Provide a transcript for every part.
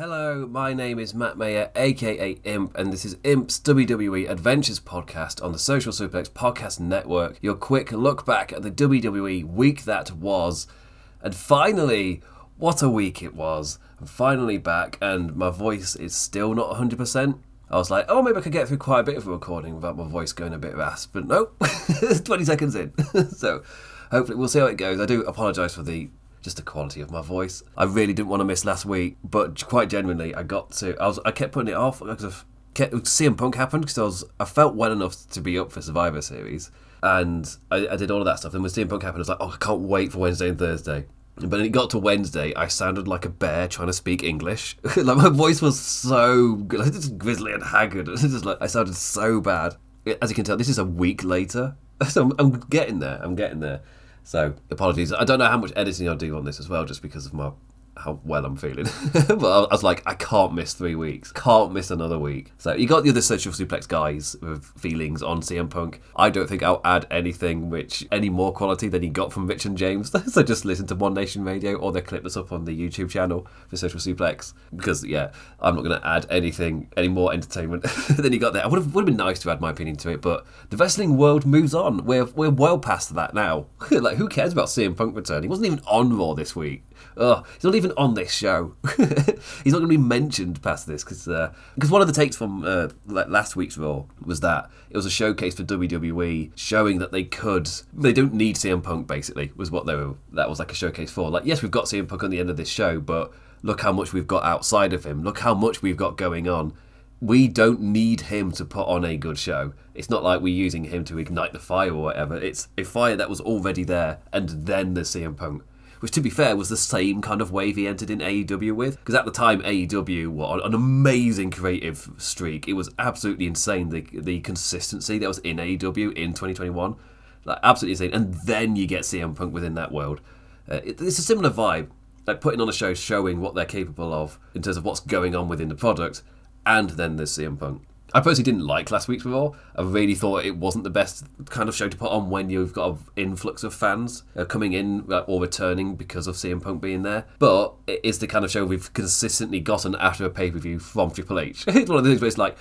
Hello, my name is Matt Mayer, aka Imp, and this is Imp's WWE Adventures podcast on the Social Suplex Podcast Network. Your quick look back at the WWE week that was. And finally, what a week it was. I'm finally back, and my voice is still not 100%. I was like, oh, maybe I could get through quite a bit of a recording without my voice going a bit raspy, but nope, 20 seconds in. So hopefully we'll see how it goes. I do apologise for the quality of my voice. I really didn't want to miss last week, but quite genuinely, I kept putting it off because CM Punk happened, because I felt well enough to be up for Survivor Series, and I did all of that stuff. Then when CM Punk happened, I was like, oh, I can't wait for Wednesday and Thursday. But then it got to Wednesday, I sounded like a bear trying to speak English. Like, my voice was so good, like, just grizzly and haggard. It's just like I sounded so bad. As you can tell, this is a week later, so I'm getting there. So apologies. I don't know how much editing I'll do on this as well, just because of how well I'm feeling. But I was like, I can't miss 3 weeks. Can't miss another week. So you got the other Social Suplex guys with feelings on CM Punk. I don't think I'll add anything any more quality than he got from Rich and James. So just listen to One Nation Radio, or they clip this up on the YouTube channel for Social Suplex. Because, yeah, I'm not going to add anything, any more entertainment than he got there. It would have been nice to add my opinion to it, but the wrestling world moves on. We're well past that now. Like, who cares about CM Punk returning? He wasn't even on Raw this week. Oh, he's not even on this show. He's not going to be mentioned past this, because one of the takes from last week's Raw was that it was a showcase for WWE, showing that they don't need CM Punk, basically, was what that was like a showcase for. Like, yes, we've got CM Punk on the end of this show, but look how much we've got outside of him. Look how much we've got going on. We don't need him to put on a good show. It's not like we're using him to ignite the fire or whatever. It's a fire that was already there, and then there's CM Punk. Which, to be fair, was the same kind of wave he entered in AEW with. Because at the time, AEW were on an amazing creative streak. It was absolutely insane, the consistency that was in AEW in 2021. Like, absolutely insane. And then you get CM Punk within that world. It's a similar vibe, like putting on a show showing what they're capable of in terms of what's going on within the product, and then there's CM Punk. I personally didn't like last week's Raw. I really thought it wasn't the best kind of show to put on when you've got an influx of fans coming in or returning because of CM Punk being there. But it is the kind of show we've consistently gotten after a pay-per-view from Triple H. It's one of the things where it's like,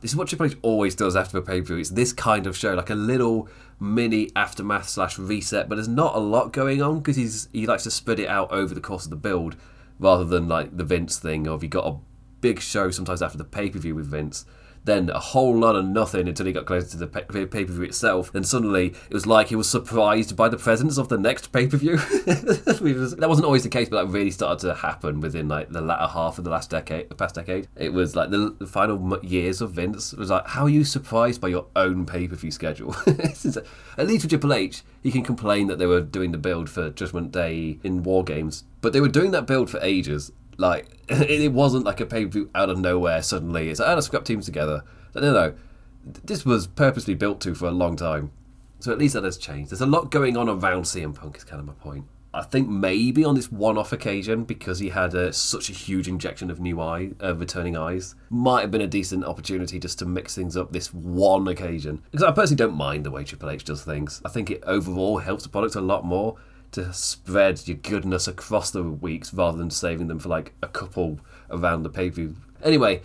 this is what Triple H always does after a pay-per-view. It's this kind of show, like a little mini aftermath / reset, but there's not a lot going on because he likes to spread it out over the course of the build rather than like the Vince thing of he got a big show sometimes after the pay-per-view with Vince, then a whole lot of nothing until he got closer to the pay-per-view itself. Then suddenly, it was like he was surprised by the presence of the next pay-per-view. That wasn't always the case, but that really started to happen within like the latter half of the past decade. It was like the final years of Vince. It was like, how are you surprised by your own pay-per-view schedule? At least with Triple H, he can complain that they were doing the build for Judgment Day in War Games. But they were doing that build for ages. Like, it wasn't like a pay-per-view out of nowhere suddenly. It's like, let's scrap teams together. No. This was purposely built to for a long time. So at least that has changed. There's a lot going on around CM Punk is kind of my point. I think maybe on this one-off occasion, because he had such a huge injection of new returning eyes, might have been a decent opportunity just to mix things up this one occasion. Because I personally don't mind the way Triple H does things. I think it overall helps the product a lot more to spread your goodness across the weeks rather than saving them for like a couple around the pay-per-view. Anyway,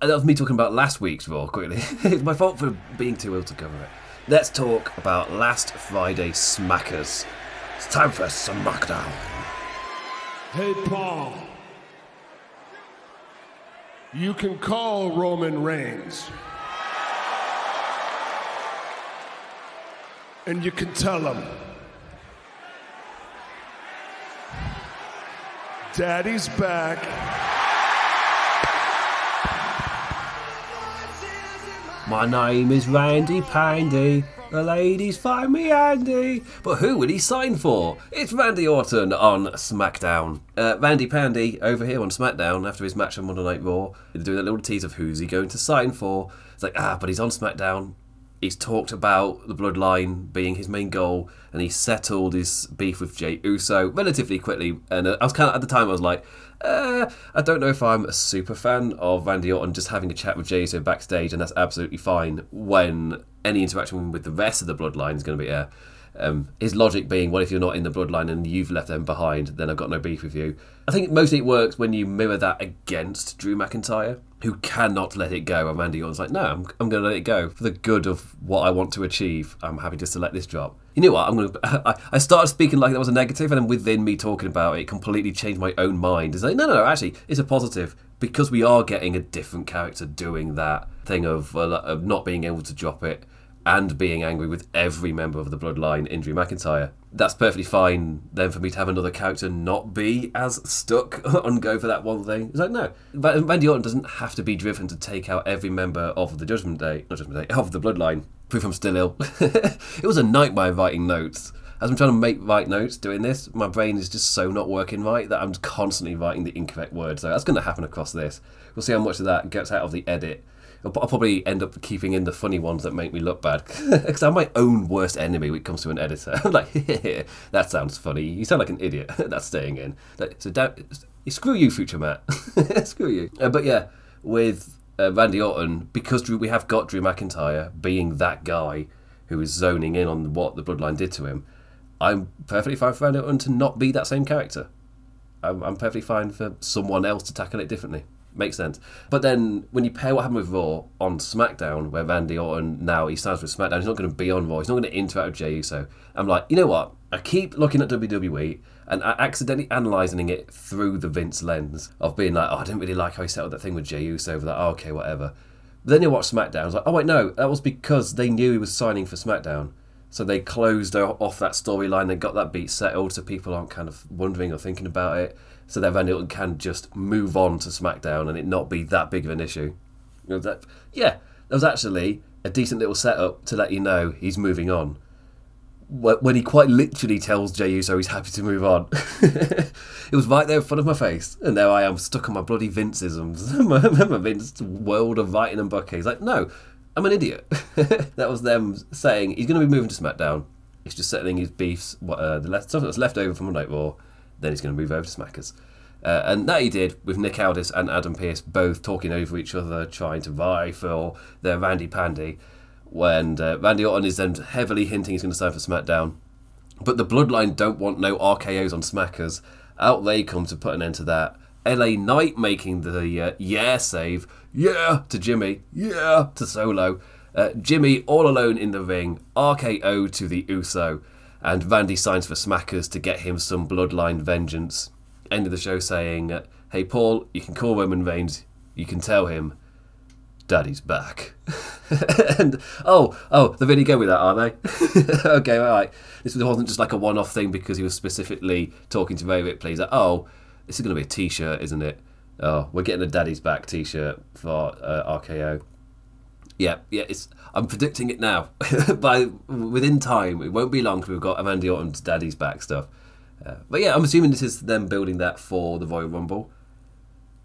that was me talking about last week's Raw quickly. It's my fault for being too ill to cover it. Let's talk about last Friday's Smackers. It's time for SmackDown. Hey, Paul. You can call Roman Reigns. And you can tell him, Daddy's back. My name is Randy Pandy. The ladies find me Andy. But who would he sign for? It's Randy Orton on SmackDown. Randy Pandy over here on SmackDown after his match on Monday Night Raw. They're doing a little tease of who's he going to sign for. It's like, but he's on SmackDown. He's talked about the Bloodline being his main goal, and he settled his beef with Jey Uso relatively quickly. And I was kind of, at the time, I was like, I don't know if I'm a super fan of Randy Orton just having a chat with Jey Uso backstage, and that's absolutely fine when any interaction with the rest of the Bloodline is going to be there. His logic being, well, if you're not in the bloodline and you've left them behind, then I've got no beef with you. I think mostly it works when you mirror that against Drew McIntyre, who cannot let it go. And Randy Orton's like, no, I'm going to let it go. For the good of what I want to achieve, I'm happy just to let this drop. You know what? I started speaking like that was a negative, and then within me talking about it, completely changed my own mind. It's like, no, actually, it's a positive, because we are getting a different character doing that thing of not being able to drop it, and being angry with every member of the bloodline in Drew McIntyre. That's perfectly fine then for me to have another character not be as stuck on go for that one thing. It's like, no, Randy Orton doesn't have to be driven to take out every member of the of the bloodline. Proof I'm still ill. It was a nightmare writing notes. As I'm trying to write notes doing this, my brain is just so not working right that I'm constantly writing the incorrect words. So that's going to happen across this. We'll see how much of that gets out of the edit. I'll probably end up keeping in the funny ones that make me look bad, because I'm my own worst enemy when it comes to an editor. I'm like, that sounds funny. You sound like an idiot. That's staying in. So screw you, future Matt. Screw you. But yeah, with Randy Orton, because we have got Drew McIntyre being that guy who is zoning in on what the bloodline did to him, I'm perfectly fine for Randy Orton to not be that same character. I'm perfectly fine for someone else to tackle it differently. Makes sense. But then when you pair what happened with Raw on SmackDown, where Randy Orton now, he signs with SmackDown, he's not going to be on Raw, he's not going to interact with Jey Uso. I'm like, you know what? I keep looking at WWE and accidentally analysing it through the Vince lens of being like, oh, I didn't really like how he settled that thing with Jey Uso over that. Oh, okay, whatever. But then you watch SmackDown, I was like, oh wait, no, that was because they knew he was signing for SmackDown. So they closed off that storyline, they got that beat settled so people aren't kind of wondering or thinking about it. So that Randy Orton can just move on to SmackDown and it not be that big of an issue. You know, that was actually a decent little setup to let you know he's moving on. When he quite literally tells Jey Uso he's happy to move on. It was right there in front of my face. And there I am, stuck on my bloody Vince-isms. My Vince world of writing and booking. He's like, no, I'm an idiot. That was them saying he's going to be moving to SmackDown. He's just settling his beefs, stuff that's left over from a Night Raw. Then he's going to move over to Smackers. And that he did with Nick Aldis and Adam Pearce both talking over each other, trying to vie for their Randy Pandy. When Randy Orton is then heavily hinting he's going to sign for SmackDown. But the Bloodline don't want no RKOs on Smackers. Out they come to put an end to that. LA Knight making the yeah save. Yeah to Jimmy. Yeah to Solo. Jimmy all alone in the ring. RKO to the Uso. And Randy signs for Smackers to get him some bloodline vengeance. End of the show saying, hey, Paul, you can call Roman Reigns. You can tell him, Daddy's back. And, oh, they're really good with that, aren't they? Okay, all right. This wasn't just like a one-off thing because he was specifically talking to Ray Ripley. He's like, oh, this is going to be a T-shirt, isn't it? Oh, we're getting a Daddy's back T-shirt for RKO. Yeah, I'm predicting it now. Within time, it won't be long because we've got Randy Orton's Daddy's back stuff. But yeah, I'm assuming this is them building that for the Royal Rumble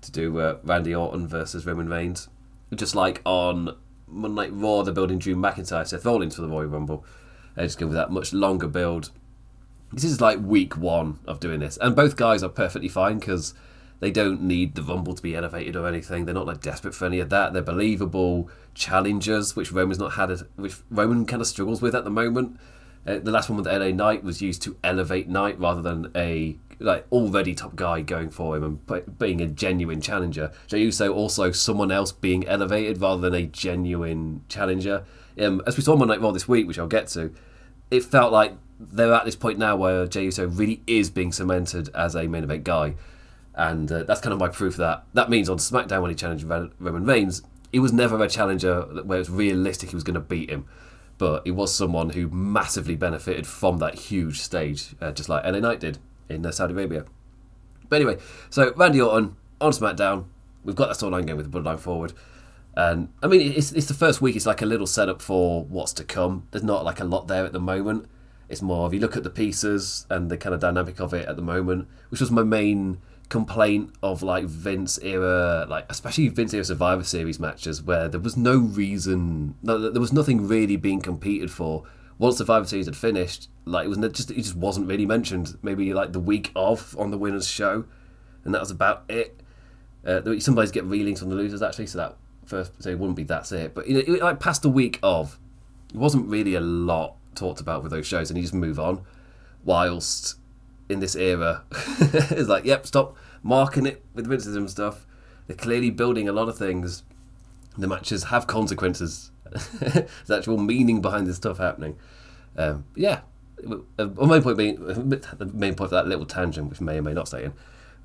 to do Randy Orton versus Roman Reigns. Just like on Monday Night Raw, they're building Drew McIntyre, Seth Rollins for the Royal Rumble. They're just going with that much longer build. This is like week one of doing this. And both guys are perfectly fine because they don't need the Rumble to be elevated or anything. They're not like desperate for any of that. They're believable challengers, which Roman's not had, which Roman kind of struggles with at the moment. The last one with LA Knight was used to elevate Knight rather than a already top guy going for him and being a genuine challenger. Jey Uso also someone else being elevated rather than a genuine challenger. As we saw on Monday Night Raw this week, which I'll get to, it felt like they're at this point now where Jey Uso really is being cemented as a main event guy. And that's kind of my proof that means on SmackDown when he challenged Roman Reigns, he was never a challenger where it's realistic he was going to beat him. But he was someone who massively benefited from that huge stage, just like LA Knight did in Saudi Arabia. But anyway, so Randy Orton on SmackDown, we've got that storyline going with the bloodline forward. And I mean, it's the first week, it's like a little setup for what's to come. There's not like a lot there at the moment. It's more of you look at the pieces and the kind of dynamic of it at the moment, which was my main complaint of like Vince era, like especially Vince era Survivor Series matches where there was no reason, there was nothing really being competed for. Once Survivor Series had finished, like it just wasn't really mentioned. Maybe like the week of on the winners show, and that was about it. Somebody's get reelings from the losers actually, so it wouldn't be that's it. But you know, like past the week of, it wasn't really a lot talked about with those shows, and you just move on. Whilst in this era, it's like, yep, stop marking it with Vinceism stuff. They're clearly building a lot of things. The matches have consequences. There's actual meaning behind this stuff happening. Yeah. The main point of that little tangent, which may or may not stay in,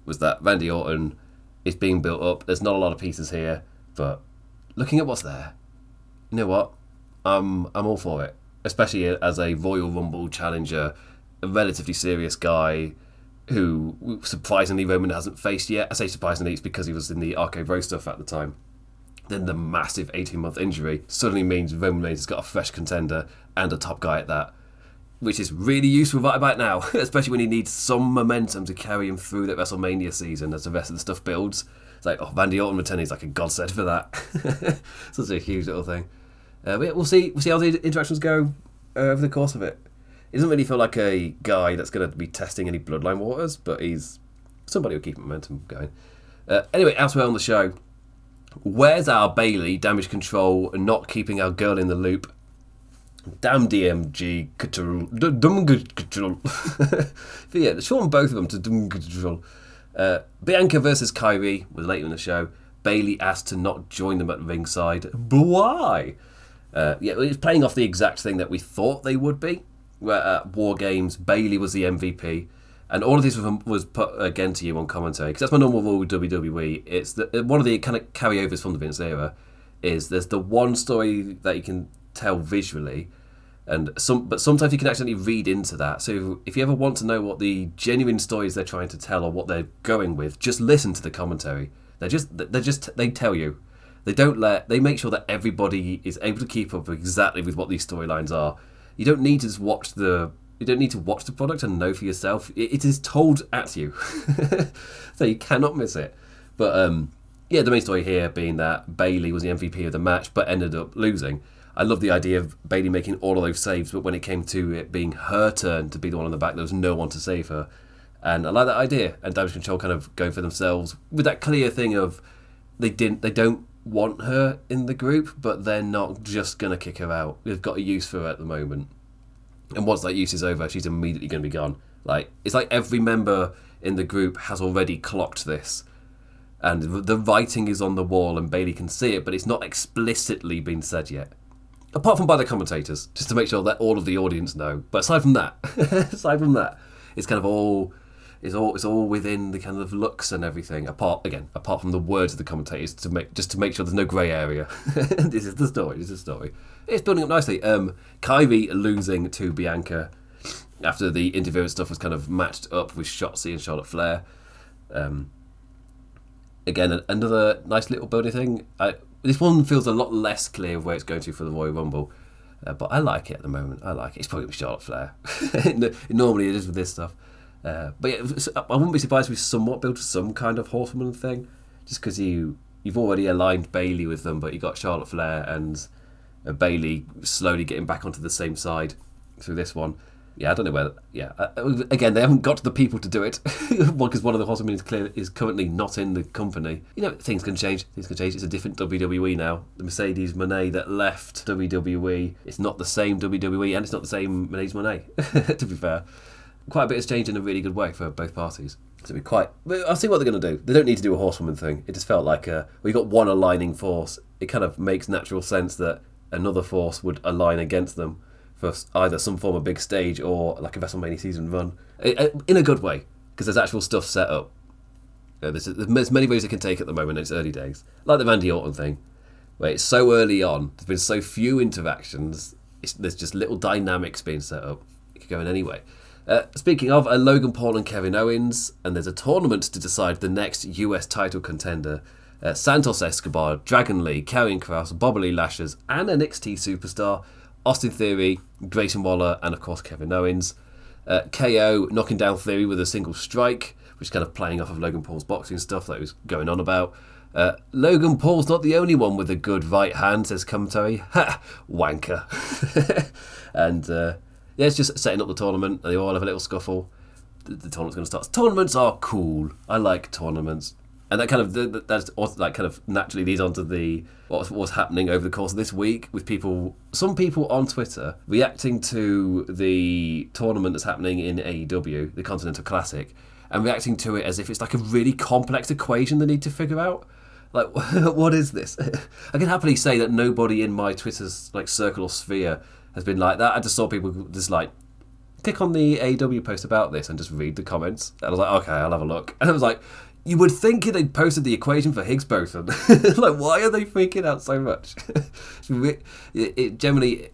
was that Randy Orton is being built up. There's not a lot of pieces here, but looking at what's there, you know what? I'm all for it, especially as a Royal Rumble challenger, a relatively serious guy who, surprisingly, Roman hasn't faced yet. I say surprisingly, it's because he was in the RKO Road stuff at the time. Then the massive 18-month injury suddenly means Roman Reigns has got a fresh contender and a top guy at that, which is really useful right about now, especially when he needs some momentum to carry him through that WrestleMania season as the rest of the stuff builds. It's like, oh, Randy Orton returning is like a godsend for that. Such a huge little thing. We'll see how the interactions go over the course of it. It doesn't really feel like a guy that's going to be testing any bloodline waters, but he's somebody who'll keep momentum going. Anyway, elsewhere on the show, where's our Bayley, Damage Control, and not keeping our girl in the loop? Damn DMG Control. But yeah, short on both of them to Dum Control. Bianca versus Kyrie was later in the show. Bayley asked to not join them at ringside. But why? Yeah, it's playing off the exact thing that we thought they would be. Where at War Games, Bayley was the MVP. And all of this was put again to you on commentary. Because that's my normal rule with WWE. It's one of the kind of carryovers from the Vince era is there's the one story that you can tell visually, but sometimes you can accidentally read into that. So if you ever want to know what the genuine stories they're trying to tell or what they're going with, just listen to the commentary. They tell you. They make sure that everybody is able to keep up exactly with what these storylines are. You don't need to watch the product and know for yourself. It is told at you, so you cannot miss it. But yeah, the main story here being that Bayley was the MVP of the match, but ended up losing. I love the idea of Bayley making all of those saves, but when it came to it being her turn to be the one on the back, there was no one to save her. And I like that idea. And Damage Control kind of going for themselves with that clear thing of they don't want her in the group, but they're not just going to kick her out. They've got a use for her at the moment. And once that use is over, she's immediately going to be gone. It's like every member in the group has already clocked this. And the writing is on the wall and Bayley can see it, but it's not explicitly been said yet. Apart from by the commentators, just to make sure that all of the audience know. But aside from that, it's all within the kind of looks and everything. Apart from the words of the commentators, to make sure there's no grey area. This is the story. It's building up nicely. Kyrie losing to Bianca after the interference stuff was kind of matched up with Shotzi and Charlotte Flair. Again, another nice little building thing. This one feels a lot less clear of where it's going to for the Royal Rumble. But I like it at the moment. I like it. It's probably Charlotte Flair. Normally it is with this stuff. But yeah, I wouldn't be surprised if we somewhat built some kind of Horseman thing. Just because you've already aligned Bayley with them, but you got Charlotte Flair and Bayley slowly getting back onto the same side through this one. Yeah, I don't know where... Yeah, again, they haven't got the people to do it because one of the Horsemen is currently not in the company. You know, things can change. It's a different WWE now. The Mercedes Moné that left WWE, it's not the same WWE and it's not the same Mercedes Moné, to be fair. Quite a bit has changed in a really good way for both parties. I'll see what they're going to do. They don't need to do a Horsewoman thing. It just felt like we got one aligning force. It kind of makes natural sense that another force would align against them. Either some form of big stage or like a WrestleMania season run in a good way, because there's actual stuff set up. There's many ways it can take at the moment. It's early days, like the Randy Orton thing, where it's so early on, there's been so few interactions, there's just little dynamics being set up. It could go in any way. Speaking of Logan Paul and Kevin Owens, and there's a tournament to decide the next US title contender. Santos Escobar, Dragon Lee, Karrion Kross, Bobby Lee Lashes, and NXT superstar Austin Theory, Grayson Waller, and of course Kevin Owens. KO knocking down Theory with a single strike, which is kind of playing off of Logan Paul's boxing stuff that he was going on about. Logan Paul's not the only one with a good right hand, says commentary. Ha! Wanker. And yeah, it's just setting up the tournament. They all have a little scuffle. The tournament's going to start. Tournaments are cool. I like tournaments. And that kind of that's also like kind of naturally leads on to the what's happening over the course of this week with people, some people on Twitter reacting to the tournament that's happening in AEW, the Continental Classic, and reacting to it as if it's like a really complex equation they need to figure out. Like, what is this? I can happily say that nobody in my Twitter's like circle or sphere has been like that. I just saw people just like, click on the AEW post about this and just read the comments. And I was like, okay, I'll have a look. And I was like, you would think they posted the equation for Higgs boson. Like, why are they freaking out so much? It generally,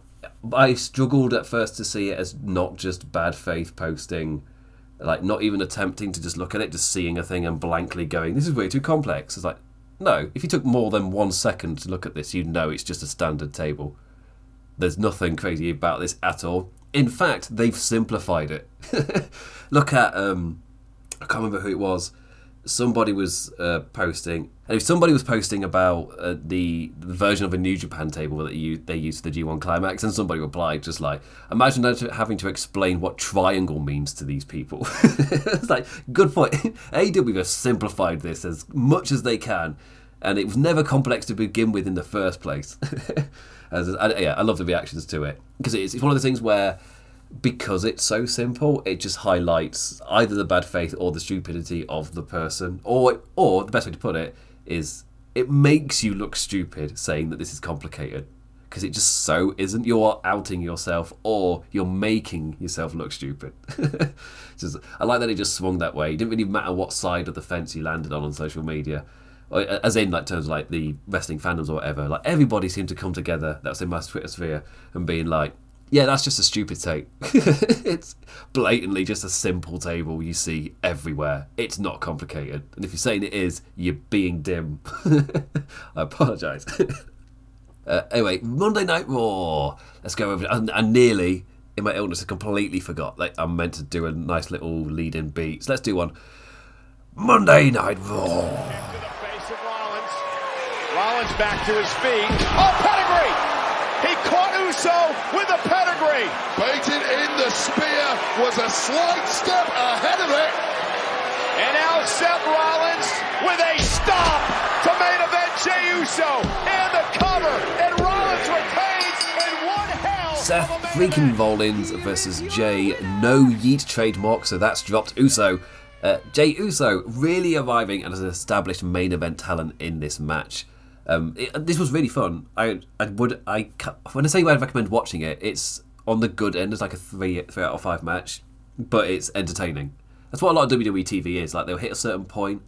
I struggled at first to see it as not just bad faith posting, like not even attempting to just look at it, just seeing a thing and blankly going, this is way too complex. It's like, no, if you took more than 1 second to look at this, you know it's just a standard table. There's nothing crazy about this at all. In fact, they've simplified it. Look at, I can't remember who it was. Somebody was posting, and if somebody was posting about the version of a New Japan table that they used for the G1 Climax, and somebody replied just like, imagine having to explain what triangle means to these people. It's like, good point. AEW have simplified this as much as they can, and it was never complex to begin with in the first place. I love the reactions to it, because it's one of the things where, because it's so simple, it just highlights either the bad faith or the stupidity of the person, or the best way to put it is it makes you look stupid saying that this is complicated, because it just so isn't. You are outing yourself, or you're making yourself look stupid. Just, I like that it just swung that way. It didn't really matter what side of the fence you landed on social media, as in like terms of, like the wrestling fandoms or whatever. Like everybody seemed to come together. That's in my Twitter sphere and being like, yeah, that's just a stupid take. It's blatantly just a simple table you see everywhere. It's not complicated. And if you're saying it is, you're being dim. I apologise. Anyway, Monday Night Raw. Let's go over it. I nearly, in my illness, I completely forgot. Like, I meant to do a nice little lead-in beat. So let's do one. Monday Night Raw. Into the face of Rollins. Rollins back to his feet. Oh, pedigree! He caught Uso with a pedigree. Baited in the spear, was a slight step ahead of it. And now Seth Rollins with a stop to main event Jey Uso and the cover. And Rollins retains in one hell. Seth freaking Rollins versus Jey. No yeet trademark, so that's dropped. Uso. Jey Uso really arriving as an established main event talent in this match. This was really fun. When I say I'd recommend watching it, it's on the good end. It's like a 3 out of 5 match, but it's entertaining. That's what a lot of WWE TV is. Like, they'll hit a certain point,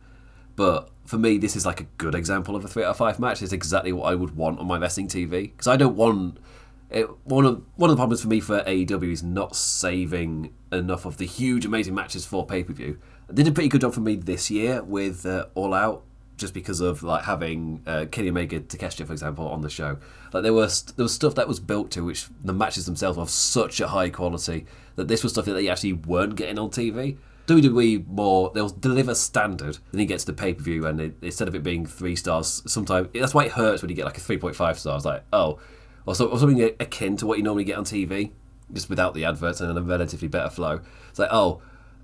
but for me, this is like a good example of a 3 out of 5 match. It's exactly what I would want on my wrestling TV, because I don't want it. One of the problems for me for AEW is not saving enough of the huge, amazing matches for pay per view. They did a pretty good job for me this year with All Out. Just because of like having Kenny Omega, Takeshita, for example, on the show, like there was stuff that was built to which the matches themselves are such a high quality that this was stuff that they actually weren't getting on TV. WWE more, they'll deliver standard, then he gets the pay per view, and instead of it being 3 stars, sometimes that's why it hurts when you get like a 3.5 stars, like or something akin to what you normally get on TV, just without the adverts and a relatively better flow. It's like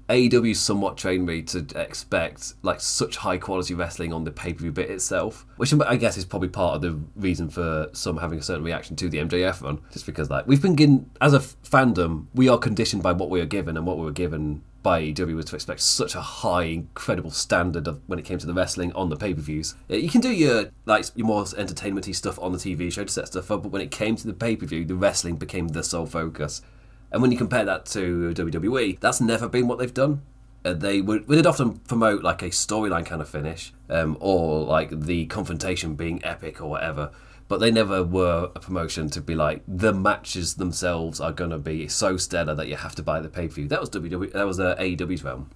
AEW somewhat trained me to expect like such high quality wrestling on the pay-per-view bit itself, which I guess is probably part of the reason for some having a certain reaction to the MJF run, just because like we've been given, as a fandom, we are conditioned by what we are given, and what we were given by AEW was to expect such a high, incredible standard of when it came to the wrestling on the pay-per-views. You can do your more entertainment-y stuff on the TV show to set stuff up, but when it came to the pay-per-view, the wrestling became the sole focus. And when you compare that to WWE, that's never been what they've done. They'd often promote like a storyline kind of finish, or like the confrontation being epic or whatever. But they never were a promotion to be like the matches themselves are gonna be so stellar that you have to buy the pay per view. That was WWE. That was AEW's realm.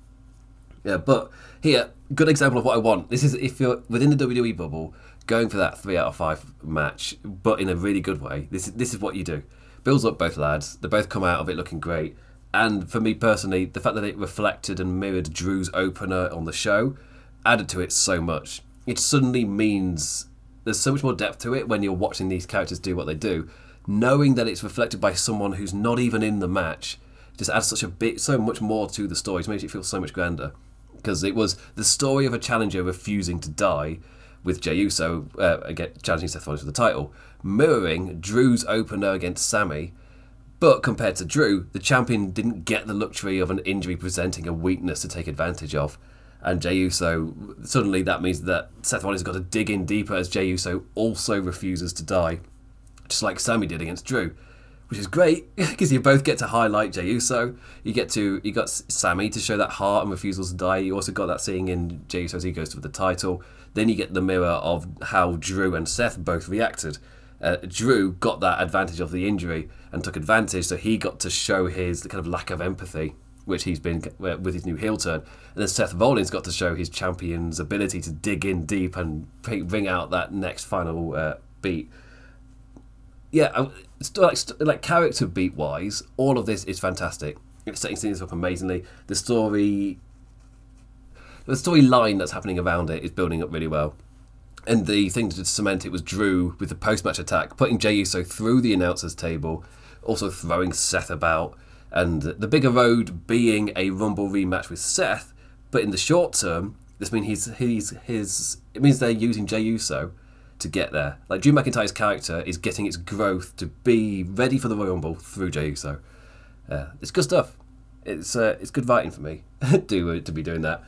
Yeah, but here, good example of what I want. This is if you're within the WWE bubble, going for that 3 out of 5 match, but in a really good way. This is what you do. Builds up both lads. They both come out of it looking great. And for me personally, the fact that it reflected and mirrored Drew's opener on the show added to it so much. It suddenly means there's so much more depth to it when you're watching these characters do what they do. Knowing that it's reflected by someone who's not even in the match just adds so much more to the story. It makes it feel so much grander. because it was the story of a challenger refusing to die, with Jey Uso again, challenging Seth Rollins for the title, mirroring Drew's opener against Sami. But compared to Drew, the champion didn't get the luxury of an injury presenting a weakness to take advantage of. And Jey Uso, suddenly that means that Seth Rollins has got to dig in deeper, as Jey Uso also refuses to die, just like Sami did against Drew, which is great because you both get to highlight Jey Uso. You got Sami to show that heart and refusal to die. You also got that seeing in Jey Uso as he goes for the title. Then you get the mirror of how Drew and Seth both reacted. Drew got that advantage of the injury and took advantage, so he got to show his kind of lack of empathy, which he's been with his new heel turn. And then Seth Rollins got to show his champion's ability to dig in deep and bring out that next final beat. Yeah, like character beat-wise, all of this is fantastic. It's setting things up amazingly. The storyline that's happening around it is building up really well. And the thing to cement it was Drew with the post-match attack, putting Jey Uso through the announcer's table, also throwing Seth about. And the bigger road being a Rumble rematch with Seth, but in the short term, this means it means they're using Jey Uso to get there. Like Drew McIntyre's character is getting its growth to be ready for the Royal Rumble through Jey Uso. It's good stuff. It's good writing for me to be doing that.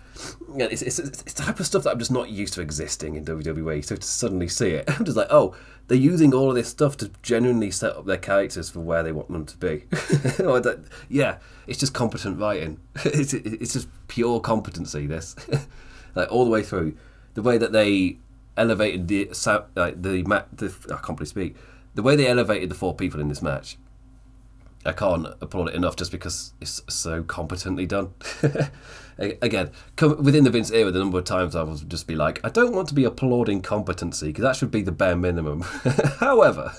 It's the type of stuff that I'm just not used to existing in WWE. So to suddenly see it, I'm just like, oh, they're using all of this stuff to genuinely set up their characters for where they want them to be. Yeah, it's just competent writing. It's just pure competency. This, like all the way through, the way that they elevated the way they elevated the four people in this match. I can't applaud it enough just because it's so competently done. Again, within the Vince era, the number of times I will just be like, I don't want to be applauding competency because that should be the bare minimum. However,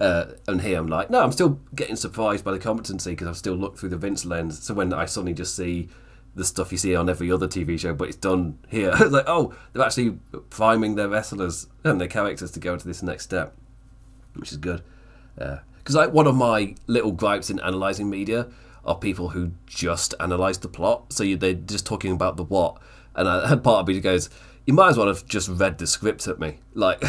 and here I'm like, no, I'm still getting surprised by the competency because I've still looked through the Vince lens. So when I suddenly just see the stuff you see on every other TV show, but it's done here, it's like, oh, they're actually priming their wrestlers and their characters to go into this next step, which is good. Because like one of my little gripes in analysing media are people who just analyse the plot. So they're just talking about the what. And part of me goes, you might as well have just read the script at me. Like,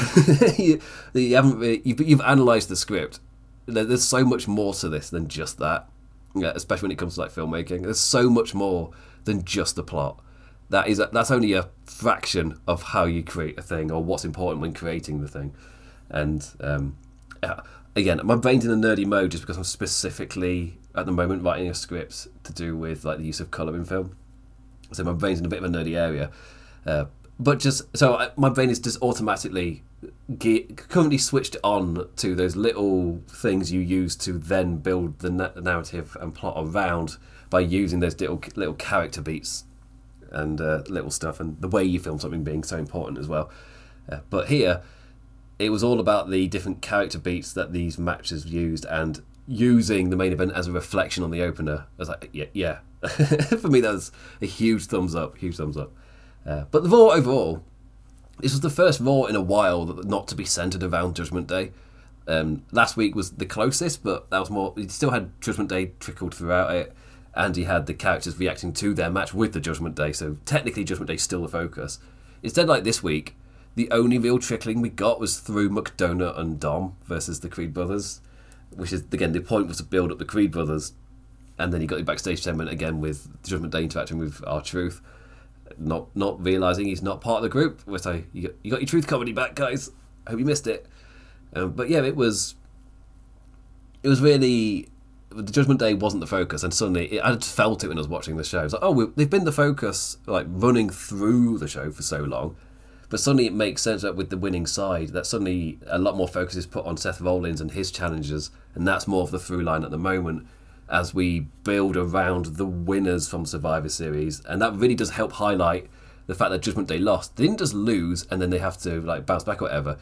you haven't really, you've analysed the script. There's so much more to this than just that. Yeah, especially when it comes to like filmmaking. There's so much more than just the plot. That's only a fraction of how you create a thing or what's important when creating the thing. And again, my brain's in a nerdy mode just because I'm specifically, at the moment, writing a script to do with like the use of colour in film. So my brain's in a bit of a nerdy area. My brain is just automatically currently switched on to those little things you use to then build the narrative and plot around by using those little character beats and little stuff and the way you film something being so important as well. But here, it was all about the different character beats that these matches used and using the main event as a reflection on the opener. I was like, yeah. For me, that was a huge thumbs up. But the Raw overall, this was the first Raw in a while not to be centred around Judgment Day. Last week was the closest, but that was more. It still had Judgment Day trickled throughout it, and you had the characters reacting to their match with the Judgment Day, so technically Judgment Day's still the focus. Instead, like this week, the only real trickling we got was through McDonough and Dom versus the Creed Brothers, which is, again, the point was to build up the Creed Brothers. And then you got the backstage segment again with Judgment Day interacting with R-Truth, not realising he's not part of the group. Which you got your Truth comedy back, guys. I hope you missed it. But yeah, it was really... The Judgment Day wasn't the focus, and suddenly I just felt it when I was watching the show. It was like, oh, they've been the focus, like running through the show for so long. But suddenly it makes sense that with the winning side, that suddenly a lot more focus is put on Seth Rollins and his challenges, and that's more of the through line at the moment as we build around the winners from Survivor Series. And that really does help highlight the fact that Judgment Day lost. They didn't just lose and then they have to like bounce back or whatever.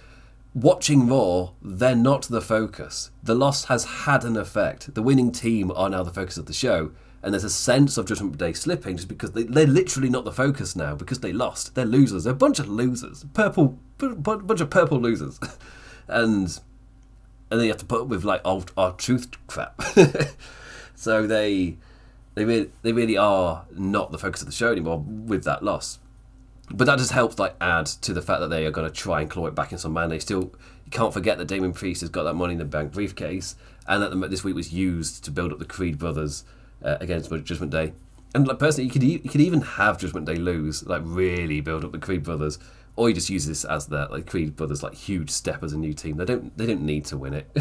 Watching Raw, they're not the focus. The loss has had an effect. The winning team are now the focus of the show. And there's a sense of Judgment Day slipping just because they're literally not the focus now because they lost. They're losers. They're a bunch of losers. Bunch of purple losers. and then you have to put up with like old R-Truth crap. So they They really are not the focus of the show anymore with that loss. But that just helps, like, add to the fact that they are going to try and claw it back in some manner. They still, you can't forget that Damien Priest has got that Money in the Bank briefcase, and that this week was used to build up the Creed brothers against Judgment Day. And, like, personally, you could even have Judgment Day lose, like, really build up the Creed brothers, or you just use this as the, like, Creed brothers, like, huge step as a new team. They don't need to win it.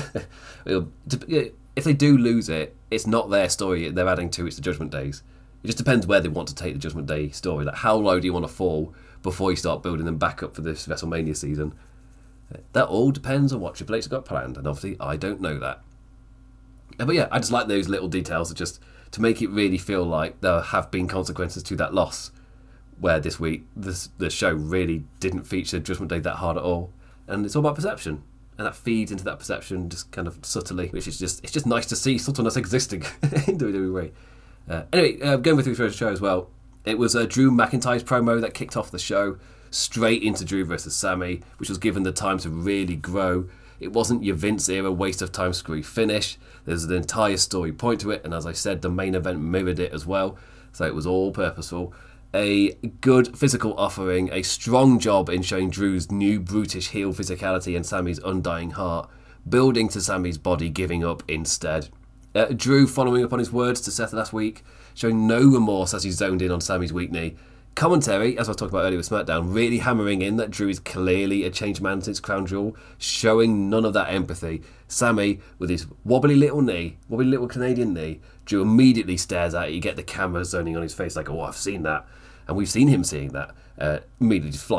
If they do lose it, it's not their story they're adding to, it's the Judgment Days. It just depends where they want to take the Judgment Day story. Like, how low do you want to fall before you start building them back up for this WrestleMania season? That all depends on what Triple H has got planned, and obviously I don't know that. But yeah, I just like those little details that just to make it really feel like there have been consequences to that loss, where this week the show really didn't feature Judgment Day that hard at all, and it's all about perception. And that feeds into that perception just kind of subtly, which is just, it's just nice to see subtleness existing in WWE. Anyway, going with the show as well, it was Drew McIntyre's promo that kicked off the show, straight into Drew versus Sami, which was given the time to really grow. It wasn't your Vince era waste of time screwy finish. There's an entire story point to it, and as I said, the main event mirrored it as well, so it was all purposeful. A good physical offering, a strong job in showing Drew's new brutish heel physicality and Sami's undying heart, building to Sami's body giving up instead. Drew following up on his words to Seth last week, showing no remorse as he zoned in on Sami's weak knee. Commentary, as I was talking about earlier with SmackDown, really hammering in that Drew is clearly a changed man since Crown Jewel, showing none of that empathy. Sami, with his wobbly little Canadian knee, Drew immediately stares at it. You get the camera zoning on his face like, oh, I've seen that. And we've seen him seeing that. Immediately just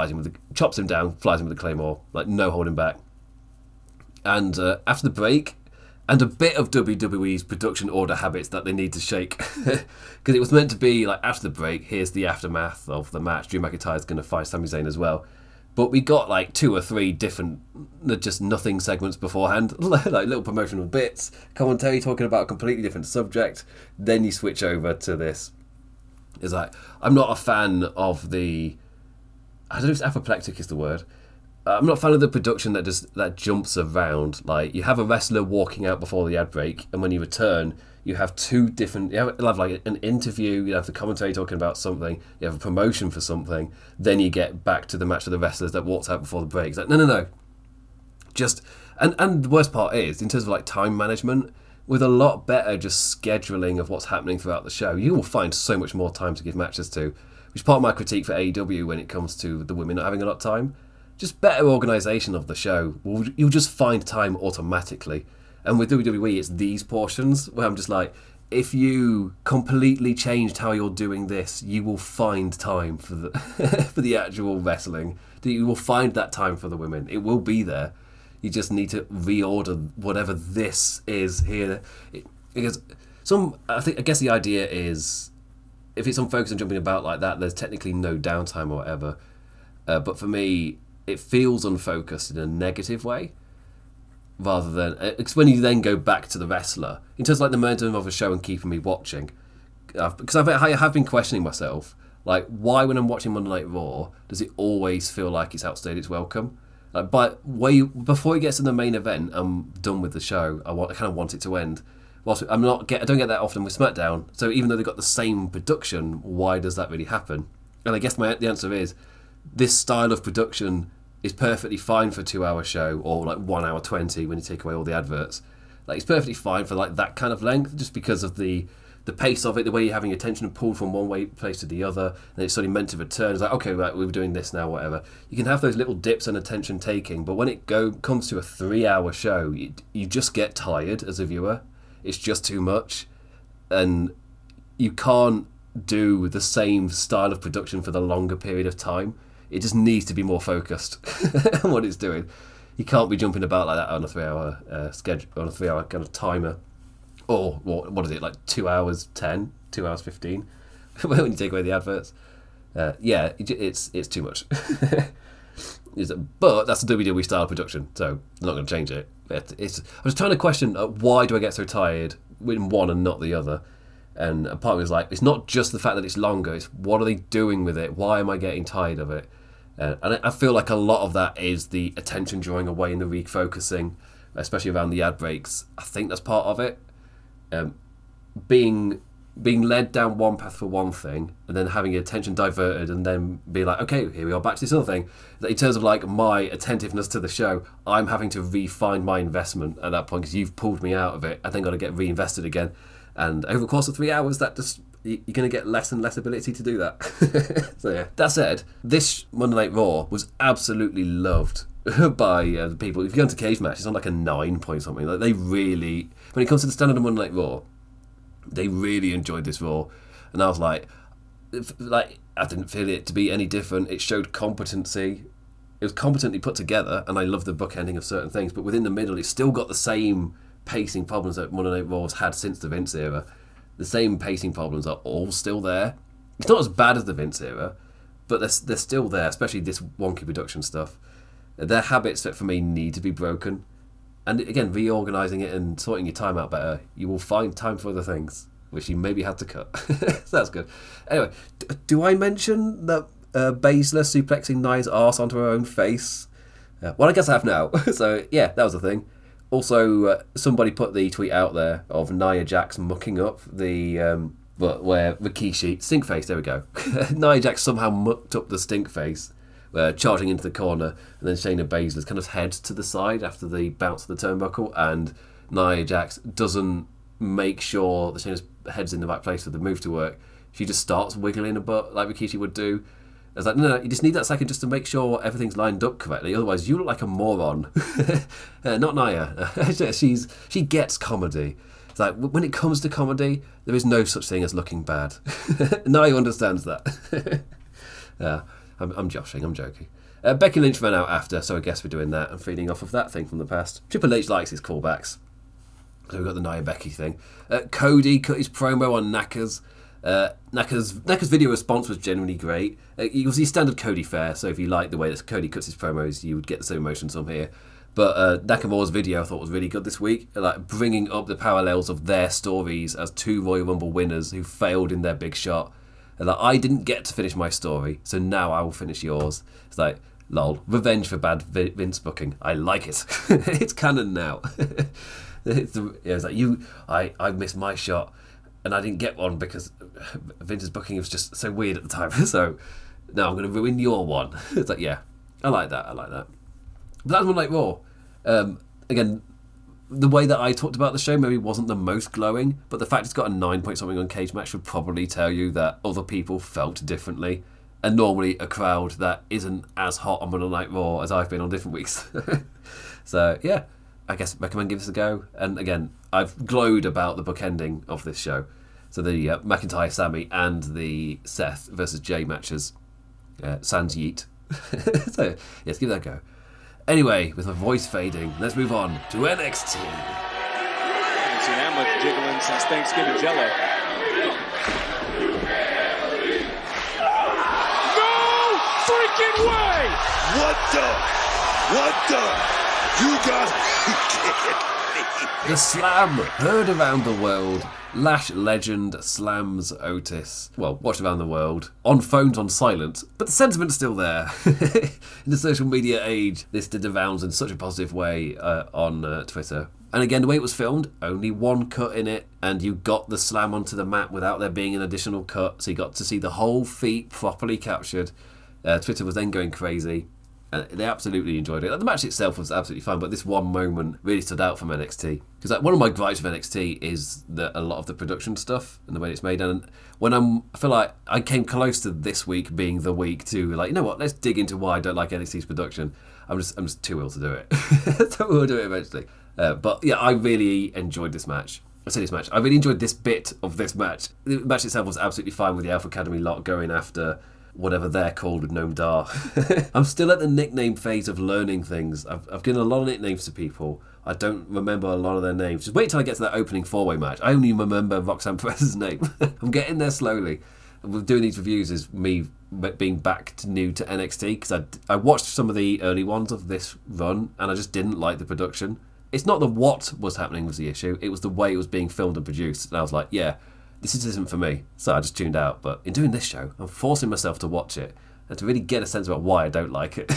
chops him down, flies him with the Claymore, like no holding back. And after the break, and a bit of WWE's production order habits that they need to shake. Because it was meant to be, like, after the break, here's the aftermath of the match. Drew McIntyre's going to fight Sami Zayn as well. But we got, like, 2 or 3 different just nothing segments beforehand. Like, little promotional bits, commentary talking about a completely different subject. Then you switch over to this. It's like, I'm not a fan of the... I don't know if apoplectic is the word. I'm not a fan of the production that jumps around. Like, you have a wrestler walking out before the ad break, and when you return, you have you'll have like an interview, you have the commentary talking about something, you have a promotion for something, then you get back to the match of the wrestlers that walked out before the break. It's like, no. Just, and the worst part is, in terms of, like, time management, with a lot better just scheduling of what's happening throughout the show, you will find so much more time to give matches to, which is part of my critique for AEW when it comes to the women not having a lot of time. Just better organisation of the show. You'll just find time automatically. And with WWE, it's these portions where I'm just like, if you completely changed how you're doing this, you will find time for the for the actual wrestling. You will find that time for the women. It will be there. You just need to reorder whatever this is here. I guess the idea is, if it's on focus and jumping about like that, there's technically no downtime or whatever. But for me, it feels unfocused in a negative way, rather than... Because when you then go back to the wrestler, in terms of, like, the momentum of a show and keeping me watching, because I have been questioning myself, like, why when I'm watching Monday Night Raw does it always feel like it's outstayed its welcome? Like, before it gets to the main event, I'm done with the show. I kind of want it to end. Whilst I don't get that often with SmackDown, so even though they've got the same production, why does that really happen? And I guess the answer is, this style of production is perfectly fine for a 2-hour show, or like 1 hour 20 when you take away all the adverts. Like, it's perfectly fine for, like, that kind of length, just because of the pace of it, the way you're having your attention pulled from one place to the other, and it's suddenly meant to return. It's like, okay, right, we're doing this now, whatever. You can have those little dips and attention taking, but when it comes to a 3-hour show, you just get tired as a viewer. It's just too much, and you can't do the same style of production for the longer period of time. It just needs to be more focused on what it's doing. You can't be jumping about like that on a 3-hour schedule, on a 3-hour kind of timer, or what is it, like 2 hours 10, 2 hours 15? When you take away the adverts, yeah, it's too much. But that's the WWE style production, so I'm not going to change it. I'm just trying to question, why do I get so tired in one and not the other? And a part of me is like, it's not just the fact that it's longer, it's what are they doing with it? Why am I getting tired of it? And I feel like a lot of that is the attention drawing away and the refocusing, especially around the ad breaks. I think that's part of it. Being being led down one path for one thing and then having your attention diverted and then be like, okay, here we are back to this other thing. In terms of like my attentiveness to the show, I'm having to refine my investment at that point because you've pulled me out of it. I then got to get reinvested again. And over the course of 3 hours, that just... you're going to get less and less ability to do that. So yeah. That said, this Monday Night Raw was absolutely loved by the people. If you go into cage match, it's on like a 9 point something. Like they really, when it comes to the standard of Monday Night Raw, they really enjoyed this Raw, and I was like I didn't feel it to be any different. It showed competency. It was competently put together, and I love the bookending of certain things. But within the middle, it's still got the same pacing problems that Monday Night Raw's had since the Vince era. The same pacing problems are all still there. It's not as bad as the Vince era, but they're still there, especially this wonky production stuff. They're habits that, for me, need to be broken. And again, reorganising it and sorting your time out better, you will find time for other things, which you maybe had to cut. So that's good. Anyway, do I mention that Baszler suplexing Nia's arse onto her own face? Well, I guess I have now. So yeah, that was the thing. Also, somebody put the tweet out there of Nia Jax mucking up the... where Rikishi... Stinkface, there we go. Nia Jax somehow mucked up the Stinkface, charging into the corner, and then Shayna Baszler's kind of head to the side after the bounce of the turnbuckle, and Nia Jax doesn't make sure that Shayna's head's in the right place for the move to work. She just starts wiggling a butt like Rikishi would do. I was like, no, you just need that second just to make sure everything's lined up correctly. Otherwise, you look like a moron. Not Nia. She gets comedy. It's like, when it comes to comedy, there is no such thing as looking bad. Nia understands that. I'm joshing, I'm joking. Becky Lynch ran out after, so I guess we're doing that and feeding off of that thing from the past. Triple H likes his callbacks. So we've got the Nia Becky thing. Cody cut his promo on Knackers. Naka's video response was genuinely great. It was the standard Cody fare, so if you like the way that Cody cuts his promos, you would get the same emotions from here. But Nakamura's video I thought was really good this week, like bringing up the parallels of their stories as two Royal Rumble winners who failed in their big shot. And, like, I didn't get to finish my story, so now I will finish yours. It's like, lol, revenge for bad Vince booking. I like it. It's canon now. It's like, I missed my shot. And I didn't get one because Vince's booking was just so weird at the time. So, now I'm going to ruin your one. It's like, yeah, I like that. But that's one like Raw. Again, the way that I talked about the show maybe wasn't the most glowing, but the fact it's got a 9 point something on Cage Match should probably tell you that other people felt differently. And normally a crowd that isn't as hot on Monday Night Raw as I've been on different weeks. So, yeah. I guess recommend give this a go. And again, I've glowed about the bookending of this show. So the McIntyre, Sami, and the Seth versus Jey matches. Sans yeet. So yes, give that a go. Anyway, with my voice fading, let's move on to NXT. I haven't seen that much jiggling since Thanksgiving Jello. No freaking way! What the? You got the slam heard around the world. Lash Legend slams Otis. Well, watched around the world on phones on silent, but the sentiment's still there. In the social media age, this did the rounds in such a positive way on Twitter. And again, the way it was filmed, only one cut in it, and you got the slam onto the mat without there being an additional cut, so you got to see the whole feat properly captured. Twitter was then going crazy. And they absolutely enjoyed it. The match itself was absolutely fine, but this one moment really stood out from NXT. Because like, one of my gripes of NXT is that a lot of the production stuff and the way it's made. And when I feel like I came close to this week being the week to, like, you know what, let's dig into why I don't like NXT's production. I'm just too ill to do it. So we'll do it eventually. But yeah, I really enjoyed this match. I really enjoyed this bit of this match. The match itself was absolutely fine with the Alpha Academy lot going after... whatever they're called with Noam Dar. I'm still at the nickname phase of learning things. I've given a lot of nicknames to people. I don't remember a lot of their names. Just wait till I get to that opening four-way match. I only remember Roxanne Perez's name. I'm getting there slowly. Doing these reviews is me being back new to NXT because I watched some of the early ones of this run and I just didn't like the production. It's not the what was happening was the issue. It was the way it was being filmed and produced. And I was like, yeah, this isn't for me, so I just tuned out. But in doing this show, I'm forcing myself to watch it, and to really get a sense about why I don't like it.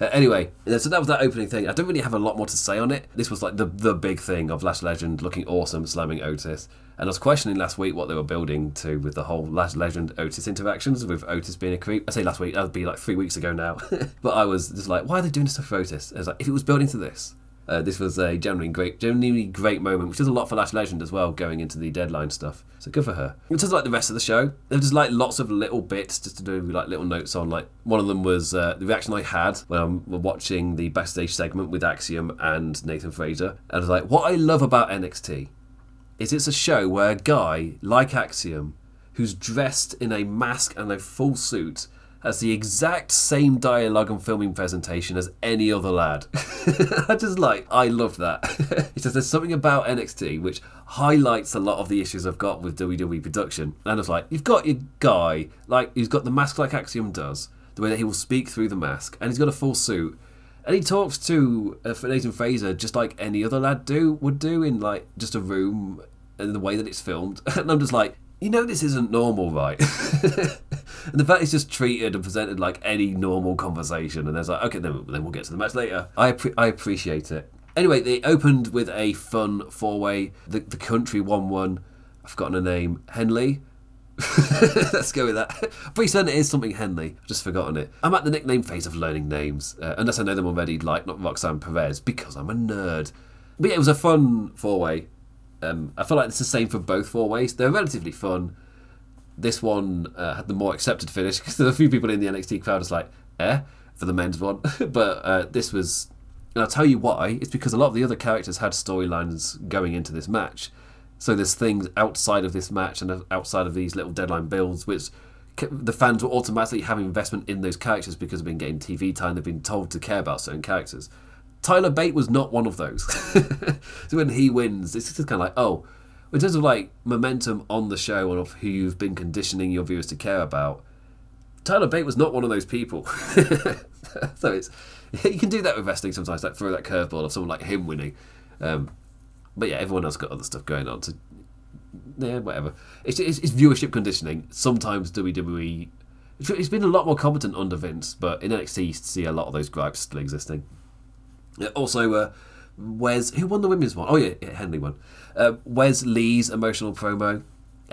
Anyway, so that was that opening thing. I don't really have a lot more to say on it. This was like the big thing of Lash Legend looking awesome, slamming Otis. And I was questioning last week what they were building to with the whole Lash Legend Otis interactions, with Otis being a creep. I say last week, that would be like 3 weeks ago now. But I was just like, why are they doing stuff for Otis? I was like, if it was building to this. This was a genuinely great moment, which does a lot for Lash Legend as well, going into the Deadline stuff. So good for her. In terms of like the rest of the show, there was just like lots of little bits just to do like little notes on. Like one of them was the reaction I had when we're watching the backstage segment with Axiom and Nathan Fraser. And I was like, what I love about NXT is it's a show where a guy like Axiom, who's dressed in a mask and a full suit, has the exact same dialogue and filming presentation as any other lad. I love that. He says there's something about NXT which highlights a lot of the issues I've got with WWE production. And I was like, you've got your guy, like, who's got the mask like Axiom does, the way that he will speak through the mask, and he's got a full suit. And he talks to Nathan Fraser just like any other lad would do in like just a room, and the way that it's filmed. And I'm just like, you know, this isn't normal, right? And the fact it's just treated and presented like any normal conversation, and there's like, okay, then we'll get to the match later. I appreciate it. Anyway, they opened with a fun four-way. The country won. I've forgotten her name. Henley? Let's go with that. Pretty certain it is something Henley. I've just forgotten it. I'm at the nickname phase of learning names. Unless I know them already, like not Roxanne Perez, because I'm a nerd. But yeah, it was a fun four-way. I feel like it's the same for both four ways. They're relatively fun. This one had the more accepted finish because there were a few people in the NXT crowd was like, for the men's one. But this was, and I'll tell you why, it's because a lot of the other characters had storylines going into this match. So there's things outside of this match and outside of these little Deadline builds, which the fans will automatically have investment in those characters because they've been getting TV time, they've been told to care about certain characters. Tyler Bate was not one of those. So when he wins, it's just kind of like, oh, in terms of like momentum on the show and of who you've been conditioning your viewers to care about, Tyler Bate was not one of those people. So it's, you can do that with wrestling sometimes, like throw that curveball of someone like him winning. But yeah, everyone else got other stuff going on. So yeah, whatever. It's viewership conditioning. Sometimes WWE, it's been a lot more competent under Vince, but in NXT you see a lot of those gripes still existing. Also, Wes, who won the women's one? Oh yeah, Henley won. Wes Lee's emotional promo,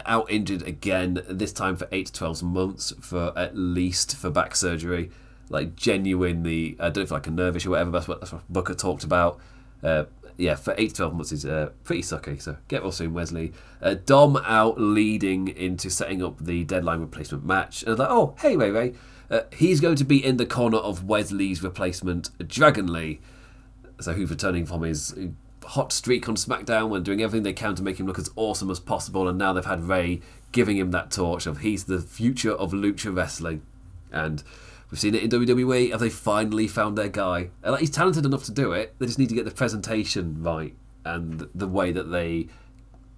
out injured again, this time for 8 to 12 months at least for back surgery. Like genuinely, I don't feel like a nerve issue or whatever, that's what Booker talked about. For 8 to 12 months is pretty sucky, so get well soon, Wesley. Dom out leading into setting up the Deadline replacement match. And I was like, oh, hey, Ray. He's going to be in the corner of Wesley's replacement, Dragon Lee. So who's returning from his hot streak on SmackDown when doing everything they can to make him look as awesome as possible, and now they've had Ray giving him that torch of he's the future of lucha wrestling. And we've seen it in WWE. Have they finally found their guy? Like, he's talented enough to do it. They just need to get the presentation right and the way that they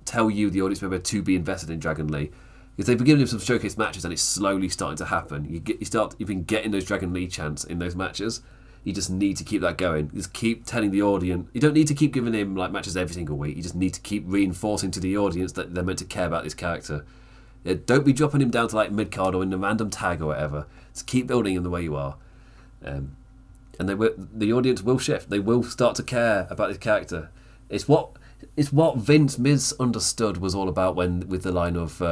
tell you, the audience member, to be invested in Dragon Lee. Because they've been giving him some showcase matches and it's slowly starting to happen. You've been getting those Dragon Lee chants in those matches. You just need to keep that going. Just keep telling the audience. You don't need to keep giving him like matches every single week. You just need to keep reinforcing to the audience that they're meant to care about this character. Yeah, don't be dropping him down to like mid-card or in a random tag or whatever. Just keep building him the way you are. And the audience will shift. They will start to care about this character. It's what Vince misunderstood was all about with the line of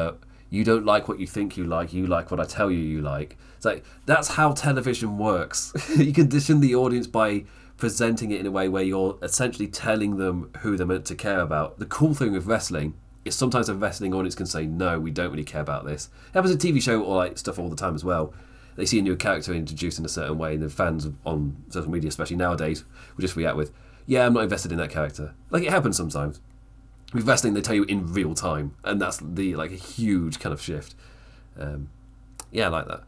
you don't like what you think you like what I tell you you like. It's like, that's how television works. You condition the audience by presenting it in a way where you're essentially telling them who they're meant to care about. The cool thing with wrestling is sometimes a wrestling audience can say, no, we don't really care about this. It happens in TV show or like stuff all the time as well. They see a new character introduced in a certain way, and the fans on social media, especially nowadays, will just react with, yeah, I'm not invested in that character. Like, it happens sometimes. With wrestling, they tell you in real time, and that's a huge kind of shift. I like that.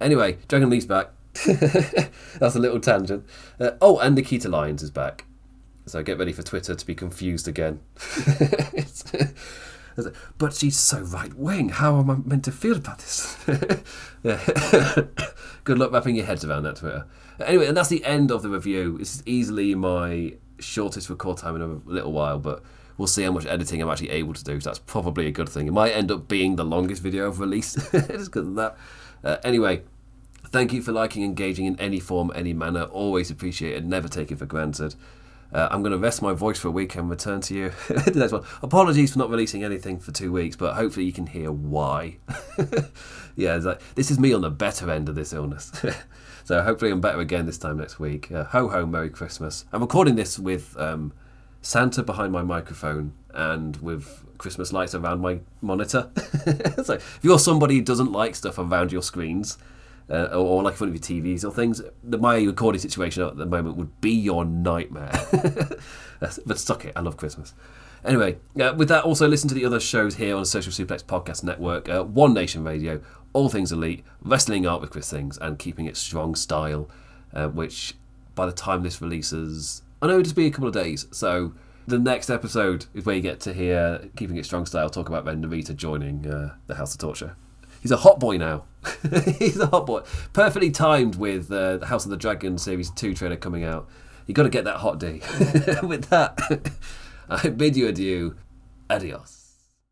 Anyway, Dragon Lee's back. That's a little tangent. And Nikita Lyons is back. So get ready for Twitter to be confused again. But she's so right-wing. How am I meant to feel about this? Good luck wrapping your heads around that, Twitter. Anyway, and that's the end of the review. This is easily my shortest record time in a little while, but we'll see how much editing I'm actually able to do. So that's probably a good thing. It might end up being the longest video I've released. Just because of that. Anyway, Thank you for liking, engaging in any form, any manner. Always appreciated, never take it for granted. I'm going to rest my voice for a week and return to you the next one. Apologies for not releasing anything for 2 weeks, but hopefully you can hear why. Yeah, it's like, this is me on the better end of this illness. So hopefully I'm better again this time next week. Ho-ho, Merry Christmas. I'm recording this with Santa behind my microphone and with Christmas lights around my monitor. So if you're somebody who doesn't like stuff around your screens, or like front of your TVs or things, my recording situation at the moment would be your nightmare. But suck it, I love Christmas. Anyway, with that, also listen to the other shows here on Social Suplex Podcast Network, One Nation Radio, All Things Elite, Wrestling Art with Chris Things, and Keeping It Strong Style, which by the time this releases, I know it'll just be a couple of days, so the next episode is where you get to hear Keeping It Strong Style talk about Ren Narita joining the House of Torture. He's a hot boy now. He's a hot boy. Perfectly timed with the House of the Dragon Series 2 trailer coming out. You got to get that hot D. With that, I bid you adieu. Adios.